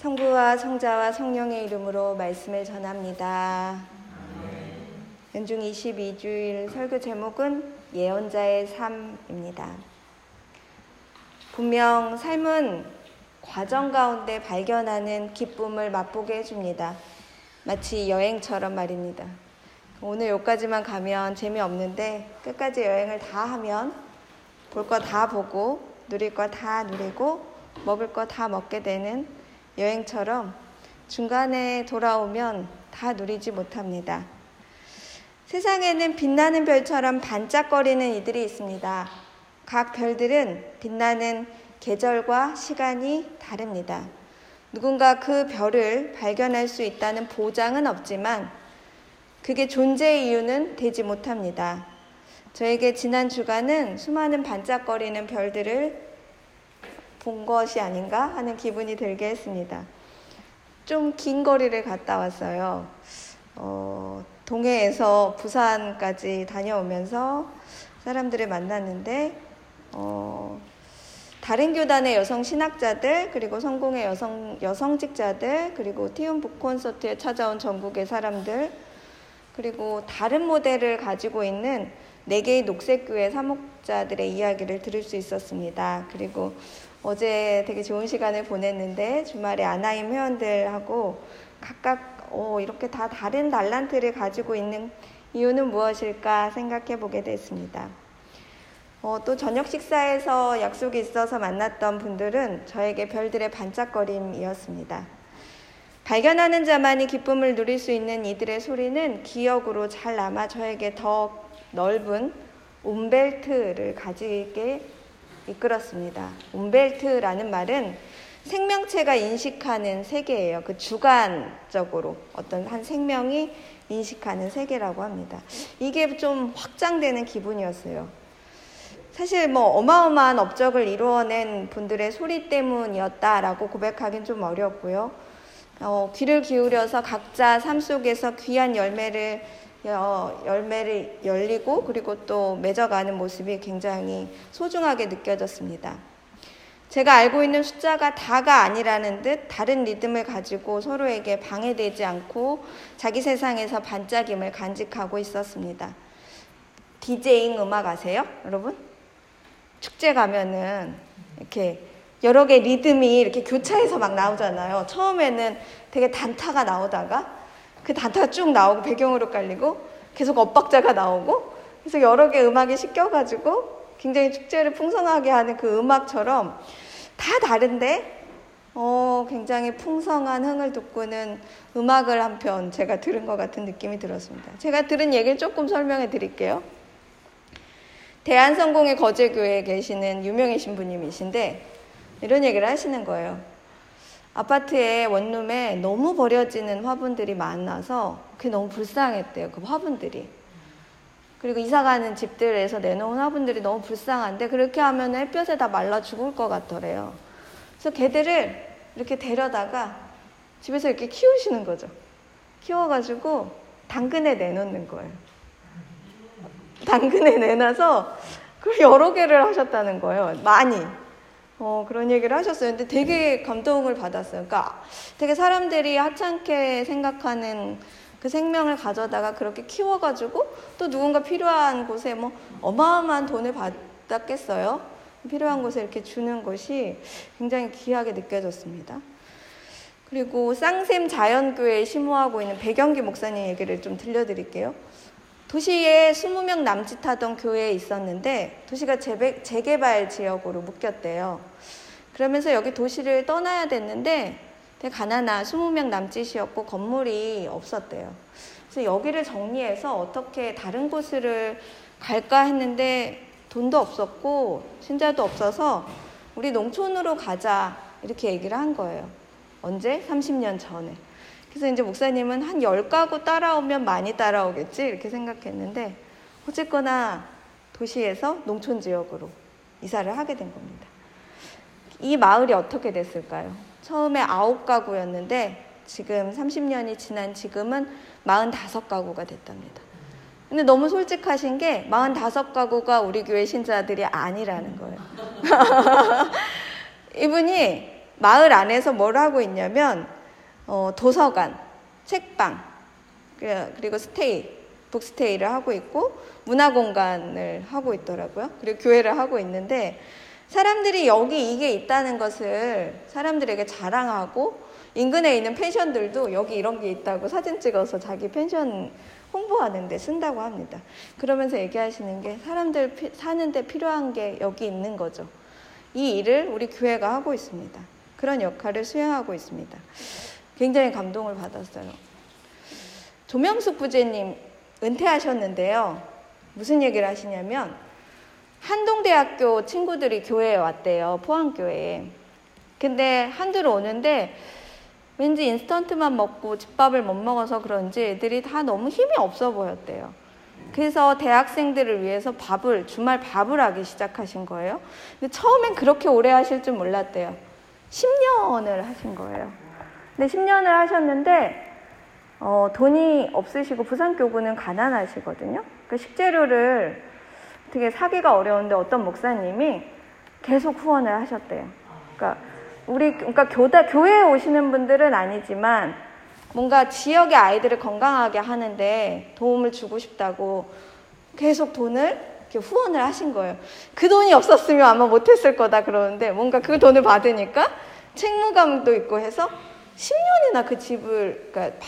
성부와 성자와 성령의 이름으로 말씀을 전합니다. 연중 22주일 설교 제목은 예언자의 삶입니다. 분명 삶은 과정 가운데 발견하는 기쁨을 맛보게 해줍니다. 마치 여행처럼 말입니다. 오늘 여기까지만 가면 재미없는데 끝까지 여행을 다 하면 볼 거 다 보고 누릴 거 다 누리고 먹을 거 다 먹게 되는 여행처럼 중간에 돌아오면 다 누리지 못합니다. 세상에는 빛나는 별처럼 반짝거리는 이들이 있습니다. 각 별들은 빛나는 계절과 시간이 다릅니다. 누군가 그 별을 발견할 수 있다는 보장은 없지만 그게 존재의 이유는 되지 못합니다. 저에게 지난 주간은 수많은 반짝거리는 별들을 본 것이 아닌가 하는 기분이 들게 했습니다. 좀 긴 거리를 갔다 왔어요. 동해에서 부산까지 다녀오면서 사람들을 만났는데 다른 교단의 여성 신학자들, 그리고 성공의 여성직자들, 그리고 티움 북 콘서트에 찾아온 전국의 사람들, 그리고 다른 모델을 가지고 있는 4개의 녹색교회 사목자들의 이야기를 들을 수 있었습니다. 그리고 어제 되게 좋은 시간을 보냈는데 주말에 아나임 회원들하고 각각 이렇게 다 다른 달란트를 가지고 있는 이유는 무엇일까 생각해 보게 됐습니다. 또 저녁 식사에서 약속이 있어서 만났던 분들은 저에게 별들의 반짝거림이었습니다. 발견하는 자만이 기쁨을 누릴 수 있는 이들의 소리는 기억으로 잘 남아 저에게 더 넓은 온벨트를 가지게 이끌었습니다. 온벨트라는 말은 생명체가 인식하는 세계예요. 그 주관적으로 어떤 한 생명이 인식하는 세계라고 합니다. 이게 좀 확장되는 기분이었어요. 사실 어마어마한 업적을 이루어낸 분들의 소리 때문이었다라고 고백하기는 좀 어렵고요. 귀를 기울여서 각자 삶 속에서 귀한 열매를 열리고 그리고 또 맺어가는 모습이 굉장히 소중하게 느껴졌습니다. 제가 알고 있는 숫자가 다가 아니라는 듯 다른 리듬을 가지고 서로에게 방해되지 않고 자기 세상에서 반짝임을 간직하고 있었습니다. 디제잉 음악 아세요, 여러분? 축제 가면은 이렇게 여러 개 리듬이 이렇게 교차해서 막 나오잖아요. 처음에는 되게 단타가 나오다가 그 단타가 쭉 나오고 배경으로 깔리고 계속 엇박자가 나오고 그래서 여러 개의 음악이 씻겨가지고 굉장히 축제를 풍성하게 하는 그 음악처럼 다 다른데 굉장히 풍성한 흥을 돋구는 음악을 한 편 제가 들은 것 같은 느낌이 들었습니다. 제가 들은 얘기를 조금 설명해 드릴게요. 대한성공의 거제교회에 계시는 유명하신 분님이신데 이런 얘기를 하시는 거예요. 아파트의 원룸에 너무 버려지는 화분들이 많아서 그게 너무 불쌍했대요. 그 화분들이. 그리고 이사가는 집들에서 내놓은 화분들이 너무 불쌍한데 그렇게 하면 햇볕에 다 말라 죽을 것 같더래요. 그래서 걔들을 이렇게 데려다가 집에서 이렇게 키우시는 거죠. 키워가지고 당근에 내놓는 거예요. 당근에 내놔서 그걸 여러 개를 하셨다는 거예요. 많이. 그런 얘기를 하셨어요. 근데 되게 감동을 받았어요. 그러니까 되게 사람들이 하찮게 생각하는 그 생명을 가져다가 그렇게 키워가지고 또 누군가 필요한 곳에 어마어마한 돈을 받았겠어요. 필요한 곳에 이렇게 주는 것이 굉장히 귀하게 느껴졌습니다. 그리고 쌍샘 자연교회에 심호하고 있는 백영기 목사님 얘기를 좀 들려드릴게요. 도시에 20명 남짓하던 교회에 있었는데 도시가 재개발 지역으로 묶였대요. 그러면서 여기 도시를 떠나야 됐는데 되게 가난한 20명 남짓이었고 건물이 없었대요. 그래서 여기를 정리해서 어떻게 다른 곳을 갈까 했는데 돈도 없었고 신자도 없어서 우리 농촌으로 가자 이렇게 얘기를 한 거예요. 언제? 30년 전에. 그래서 이제 목사님은 한 10가구 따라오면 많이 따라오겠지 이렇게 생각했는데 어쨌거나 도시에서 농촌 지역으로 이사를 하게 된 겁니다. 이 마을이 어떻게 됐을까요? 처음에 9가구였는데 지금 30년이 지난 지금은 45가구가 됐답니다. 근데 너무 솔직하신 게 45가구가 우리 교회 신자들이 아니라는 거예요. 이분이 마을 안에서 뭘 하고 있냐면 도서관, 책방, 그리고 스테이, 북스테이를 하고 있고 문화공간을 하고 있더라고요. 그리고 교회를 하고 있는데 사람들이 여기 이게 있다는 것을 사람들에게 자랑하고 인근에 있는 펜션들도 여기 이런 게 있다고 사진 찍어서 자기 펜션 홍보하는 데 쓴다고 합니다. 그러면서 얘기하시는 게 사람들 사는 데 필요한 게 여기 있는 거죠. 이 일을 우리 교회가 하고 있습니다. 그런 역할을 수행하고 있습니다. 굉장히 감동을 받았어요. 조명숙 부제님 은퇴하셨는데요. 무슨 얘기를 하시냐면 한동대학교 친구들이 교회에 왔대요. 포항교회에. 근데 한두로 오는데 왠지 인스턴트만 먹고 집밥을 못 먹어서 그런지 애들이 다 너무 힘이 없어 보였대요. 그래서 대학생들을 위해서 밥을, 주말 밥을 하기 시작하신 거예요. 근데 처음엔 그렇게 오래 하실 줄 몰랐대요. 10년을 하신 거예요. 근데 10년을 하셨는데 돈이 없으시고 부산교구는 가난하시거든요. 그 식재료를 어떻게 사기가 어려운데 어떤 목사님이 계속 후원을 하셨대요. 그러니까 교회에 오시는 분들은 아니지만 뭔가 지역의 아이들을 건강하게 하는데 도움을 주고 싶다고 계속 돈을 이렇게 후원을 하신 거예요. 그 돈이 없었으면 아마 못했을 거다 그러는데 뭔가 그 돈을 받으니까 책무감도 있고 해서 10년이나 그 집을, 그러니까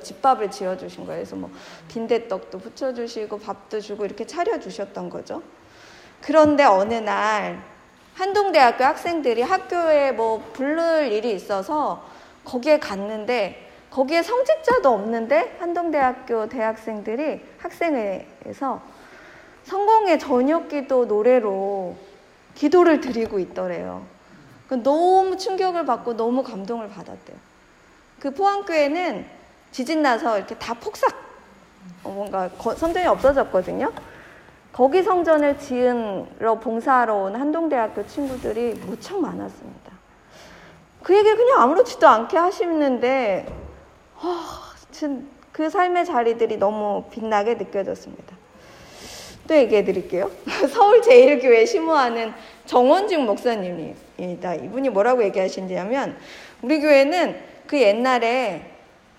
집밥을 지어주신 거예요. 그래서 뭐 빈대떡도 부쳐주시고 밥도 주고 이렇게 차려주셨던 거죠. 그런데 어느 날 한동대학교 학생들이 학교에 뭐 부를 일이 있어서 거기에 갔는데 거기에 성직자도 없는데 한동대학교 대학생들이 학생회에서 성공의 저녁기도 노래로 기도를 드리고 있더래요. 너무 충격을 받고 너무 감동을 받았대요. 그 포항교회는 지진 나서 이렇게 다 폭삭 뭔가 성전이 없어졌거든요. 거기 성전을 지으러 봉사하러 온 한동대학교 친구들이 무척 많았습니다. 그 얘기를 그냥 아무렇지도 않게 하시는데 그 삶의 자리들이 너무 빛나게 느껴졌습니다. 또 얘기해 드릴게요. 서울제일교회 심호하는 정원중 목사님입니다. 이분이 뭐라고 얘기하시냐면 우리 교회는 그 옛날에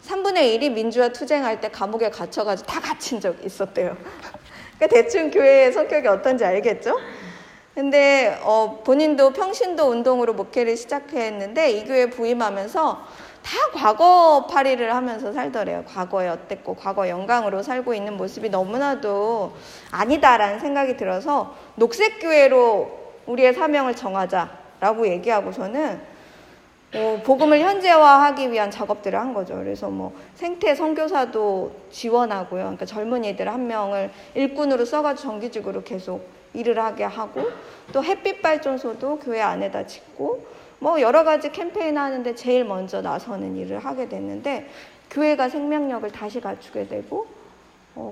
3분의 1이 민주화 투쟁할 때 감옥에 갇혀가지고 다 갇힌 적 있었대요. 그러니까 대충 교회의 성격이 어떤지 알겠죠? 근데 본인도 평신도 운동으로 목회를 시작했는데 이 교회 부임하면서 다 과거 파리를 하면서 살더래요. 과거에 어땠고 과거 영광으로 살고 있는 모습이 너무나도 아니다라는 생각이 들어서 녹색교회로 우리의 사명을 정하자라고 얘기하고서는 복음을 현재화하기 위한 작업들을 한 거죠. 그래서 뭐 생태 선교사도 지원하고요. 그러니까 젊은이들 한 명을 일꾼으로 써가지고 정규직으로 계속 일을 하게 하고 또 햇빛 발전소도 교회 안에다 짓고 뭐 여러 가지 캠페인 하는데 제일 먼저 나서는 일을 하게 됐는데 교회가 생명력을 다시 갖추게 되고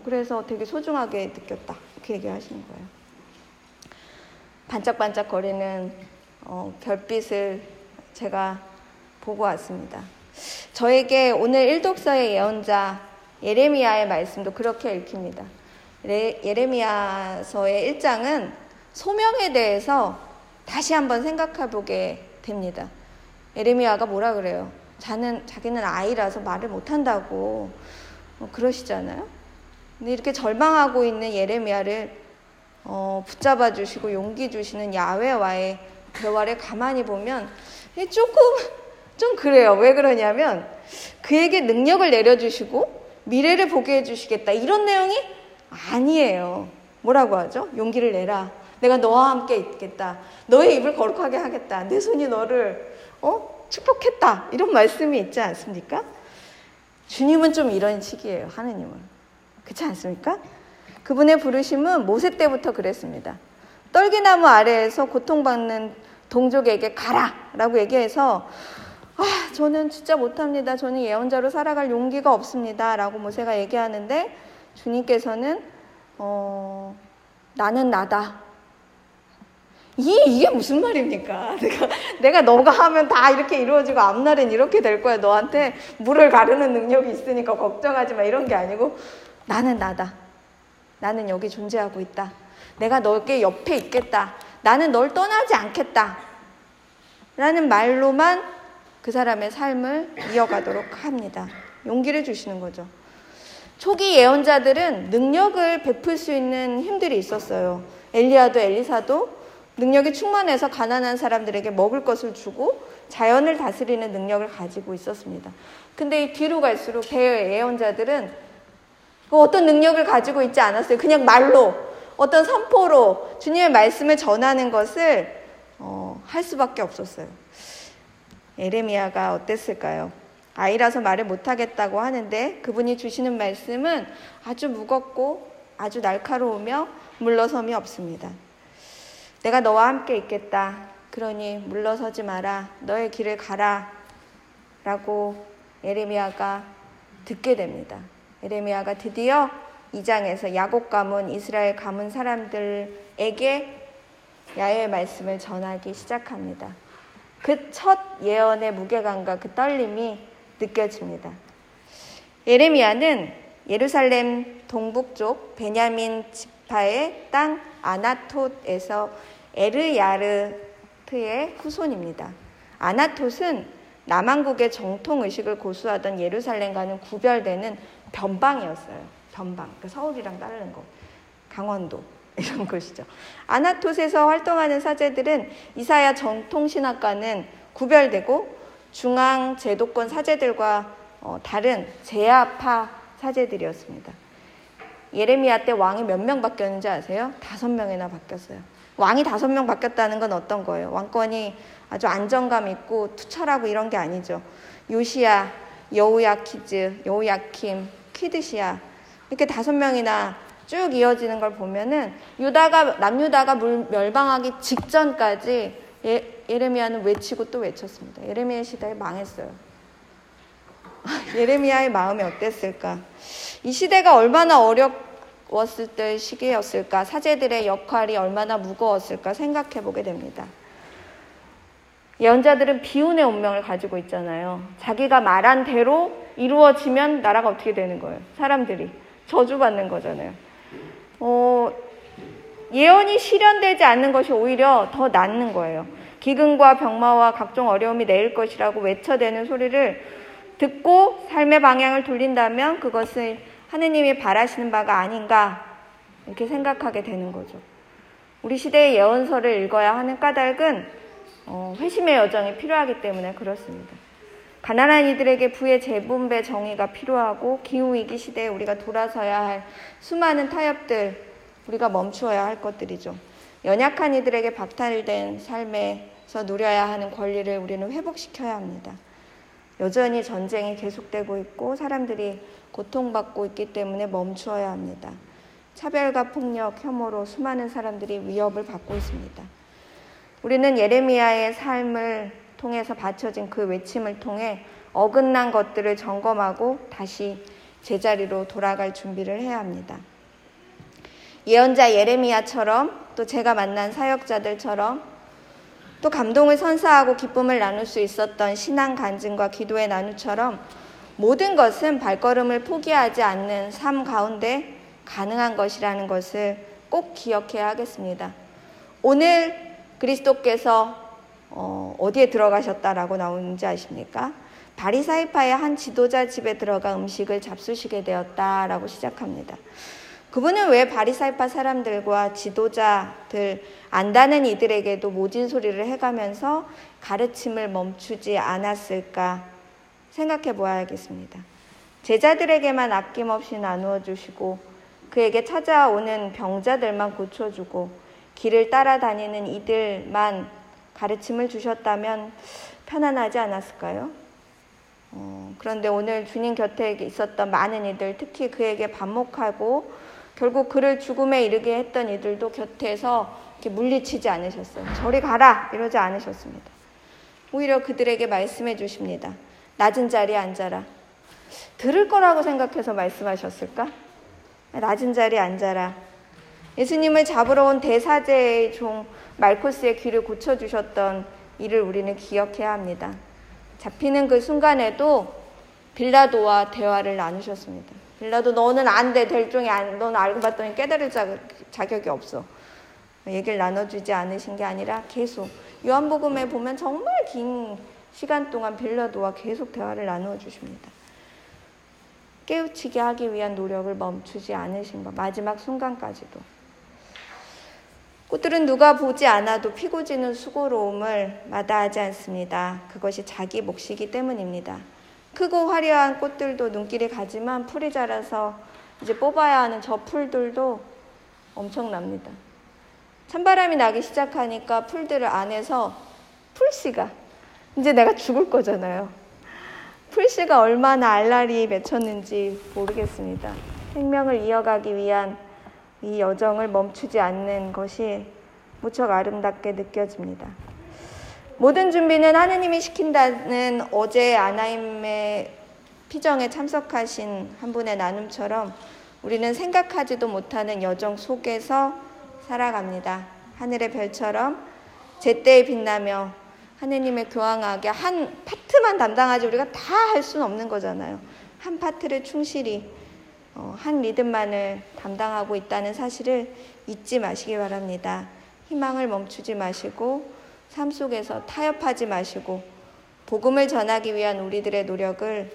그래서 되게 소중하게 느꼈다 이렇게 얘기하시는 거예요. 반짝반짝 거리는 별빛을 제가 보고 왔습니다. 저에게 오늘 일독서의 예언자 예레미야의 말씀도 그렇게 읽힙니다. 예레미야서의 1장은 소명에 대해서 다시 한번 생각해보게 됩니다. 예레미야가 뭐라 그래요? 자기는 아이라서 말을 못한다고 그러시잖아요. 근데 이렇게 절망하고 있는 예레미야를 붙잡아 주시고 용기 주시는 야훼와의 대화를 가만히 보면 조금 좀 그래요. 왜 그러냐면 그에게 능력을 내려주시고 미래를 보게 해주시겠다 이런 내용이 아니에요. 뭐라고 하죠? 용기를 내라. 내가 너와 함께 있겠다. 너의 입을 거룩하게 하겠다. 내 손이 너를 축복했다. 이런 말씀이 있지 않습니까? 주님은 좀 이런 식이에요. 하느님은. 그렇지 않습니까? 그분의 부르심은 모세 때부터 그랬습니다. 떨기나무 아래에서 고통받는 동족에게 가라 라고 얘기해서 저는 진짜 못합니다. 저는 예언자로 살아갈 용기가 없습니다. 라고 모세가 얘기하는데 주님께서는 나는 나다. 이게 무슨 말입니까? 내가 너가 하면 다 이렇게 이루어지고 앞날은 이렇게 될 거야. 너한테 물을 가르는 능력이 있으니까 걱정하지 마. 이런 게 아니고 나는 나다. 나는 여기 존재하고 있다. 내가 너에게 옆에 있겠다. 나는 널 떠나지 않겠다. 라는 말로만 그 사람의 삶을 이어가도록 합니다. 용기를 주시는 거죠. 초기 예언자들은 능력을 베풀 수 있는 힘들이 있었어요. 엘리야도 엘리사도 능력이 충만해서 가난한 사람들에게 먹을 것을 주고 자연을 다스리는 능력을 가지고 있었습니다. 근데 뒤로 갈수록 예언자들은 어떤 능력을 가지고 있지 않았어요. 그냥 말로, 어떤 선포로 주님의 말씀을 전하는 것을 할 수밖에 없었어요. 예레미야가 어땠을까요? 아이라서 말을 못하겠다고 하는데 그분이 주시는 말씀은 아주 무겁고 아주 날카로우며 물러섬이 없습니다. 내가 너와 함께 있겠다. 그러니 물러서지 마라. 너의 길을 가라. 라고 예레미야가 듣게 됩니다. 예레미야가 드디어 2장에서 야곱 가문, 이스라엘 가문 사람들에게 야훼의 말씀을 전하기 시작합니다. 그 첫 예언의 무게감과 그 떨림이 느껴집니다. 예레미야는 예루살렘 동북쪽 베냐민 지파의 땅 아나톳에서 에르야르트의 후손입니다. 아나톳은 남한국의 정통의식을 고수하던 예루살렘과는 구별되는 변방이었어요. 변방, 그러니까 서울이랑 다른 거, 강원도 이런 것이죠. 아나톳에서 활동하는 사제들은 이사야 정통신학과는 구별되고 중앙 제도권 사제들과 다른 제아파 사제들이었습니다. 예레미야 때 왕이 몇 명 바뀌었는지 아세요? 5명이나 바뀌었어요. 왕이 5명 바뀌었다는 건 어떤 거예요? 왕권이 아주 안정감 있고 투철하고 이런 게 아니죠. 요시야, 여우야키즈, 여우야킴, 키드시야 이렇게 5명이나 쭉 이어지는 걸 보면은 유다가, 남유다가 멸망하기 직전까지 예레미야는 외치고 또 외쳤습니다. 예레미야 시대에 망했어요. 예레미야의 마음이 어땠을까? 이 시대가 얼마나 어려웠을 때 시기였을까? 사제들의 역할이 얼마나 무거웠을까? 생각해 보게 됩니다. 예언자들은 비운의 운명을 가지고 있잖아요. 자기가 말한 대로 이루어지면 나라가 어떻게 되는 거예요? 사람들이 저주받는 거잖아요. 예언이 실현되지 않는 것이 오히려 더 낫는 거예요. 기근과 병마와 각종 어려움이 내일 것이라고 외쳐대는 소리를 듣고 삶의 방향을 돌린다면 그것은 하느님이 바라시는 바가 아닌가 이렇게 생각하게 되는 거죠. 우리 시대의 예언서를 읽어야 하는 까닭은 회심의 여정이 필요하기 때문에 그렇습니다. 가난한 이들에게 부의 재분배 정의가 필요하고 기후위기 시대에 우리가 돌아서야 할 수많은 타협들, 우리가 멈추어야 할 것들이죠. 연약한 이들에게 박탈된 삶에서 누려야 하는 권리를 우리는 회복시켜야 합니다. 여전히 전쟁이 계속되고 있고 사람들이 고통받고 있기 때문에 멈추어야 합니다. 차별과 폭력, 혐오로 수많은 사람들이 위협을 받고 있습니다. 우리는 예레미야의 삶을 통해서 받쳐진 그 외침을 통해 어긋난 것들을 점검하고 다시 제자리로 돌아갈 준비를 해야 합니다. 예언자 예레미야처럼 또 제가 만난 사역자들처럼 또 감동을 선사하고 기쁨을 나눌 수 있었던 신앙 간증과 기도의 나눔처럼 모든 것은 발걸음을 포기하지 않는 삶 가운데 가능한 것이라는 것을 꼭 기억해야 하겠습니다. 오늘 그리스도께서 어디에 들어가셨다라고 나오는지 아십니까? 바리사이파의 한 지도자 집에 들어가 음식을 잡수시게 되었다라고 시작합니다. 그분은 왜 바리사이파 사람들과 지도자들, 안다는 이들에게도 모진 소리를 해가면서 가르침을 멈추지 않았을까 생각해 보아야겠습니다. 제자들에게만 아낌없이 나누어 주시고 그에게 찾아오는 병자들만 고쳐주고 길을 따라다니는 이들만 가르침을 주셨다면 편안하지 않았을까요? 그런데 오늘 주님 곁에 있었던 많은 이들, 특히 그에게 반목하고 결국 그를 죽음에 이르게 했던 이들도 곁에서 이렇게 물리치지 않으셨어요. 저리 가라! 이러지 않으셨습니다. 오히려 그들에게 말씀해 주십니다. 낮은 자리에 앉아라. 들을 거라고 생각해서 말씀하셨을까? 낮은 자리에 앉아라. 예수님을 잡으러 온 대사제의 종 말코스의 귀를 고쳐주셨던 이를 우리는 기억해야 합니다. 잡히는 그 순간에도 빌라도와 대화를 나누셨습니다. 빌라도 너는 안 돼. 될종이 안, 너는 알고 봤더니 깨달을 자격이 없어. 얘기를 나눠주지 않으신 게 아니라 계속 요한복음에 보면 정말 긴 시간 동안 빌라도와 계속 대화를 나누어 주십니다. 깨우치게 하기 위한 노력을 멈추지 않으신 것, 마지막 순간까지도. 꽃들은 누가 보지 않아도 피고 지는 수고로움을 마다하지 않습니다. 그것이 자기 몫이기 때문입니다. 크고 화려한 꽃들도 눈길이 가지만 풀이 자라서 이제 뽑아야 하는 저 풀들도 엄청납니다. 찬바람이 나기 시작하니까 풀들을 안에서 풀씨가, 이제 내가 죽을 거잖아요. 풀씨가 얼마나 알알이 맺혔는지 모르겠습니다. 생명을 이어가기 위한 이 여정을 멈추지 않는 것이 무척 아름답게 느껴집니다. 모든 준비는 하느님이 시킨다는 어제 아나임의 피정에 참석하신 한 분의 나눔처럼 우리는 생각하지도 못하는 여정 속에서 살아갑니다. 하늘의 별처럼 제때에 빛나며 하느님의 교황하게 한 파트만 담당하지 우리가 다 할 수는 없는 거잖아요. 한 파트를 충실히 한 리듬만을 담당하고 있다는 사실을 잊지 마시기 바랍니다. 희망을 멈추지 마시고 삶 속에서 타협하지 마시고 복음을 전하기 위한 우리들의 노력을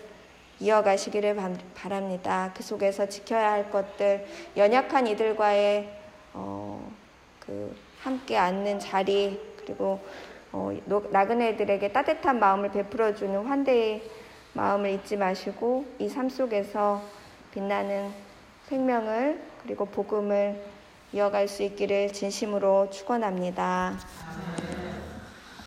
이어가시기를 바랍니다. 그 속에서 지켜야 할 것들, 연약한 이들과의 함께 앉는 자리, 그리고 나그네들에게 따뜻한 마음을 베풀어주는 환대의 마음을 잊지 마시고 이 삶 속에서 빛나는 생명을 그리고 복음을 이어갈 수 있기를 진심으로 축원합니다.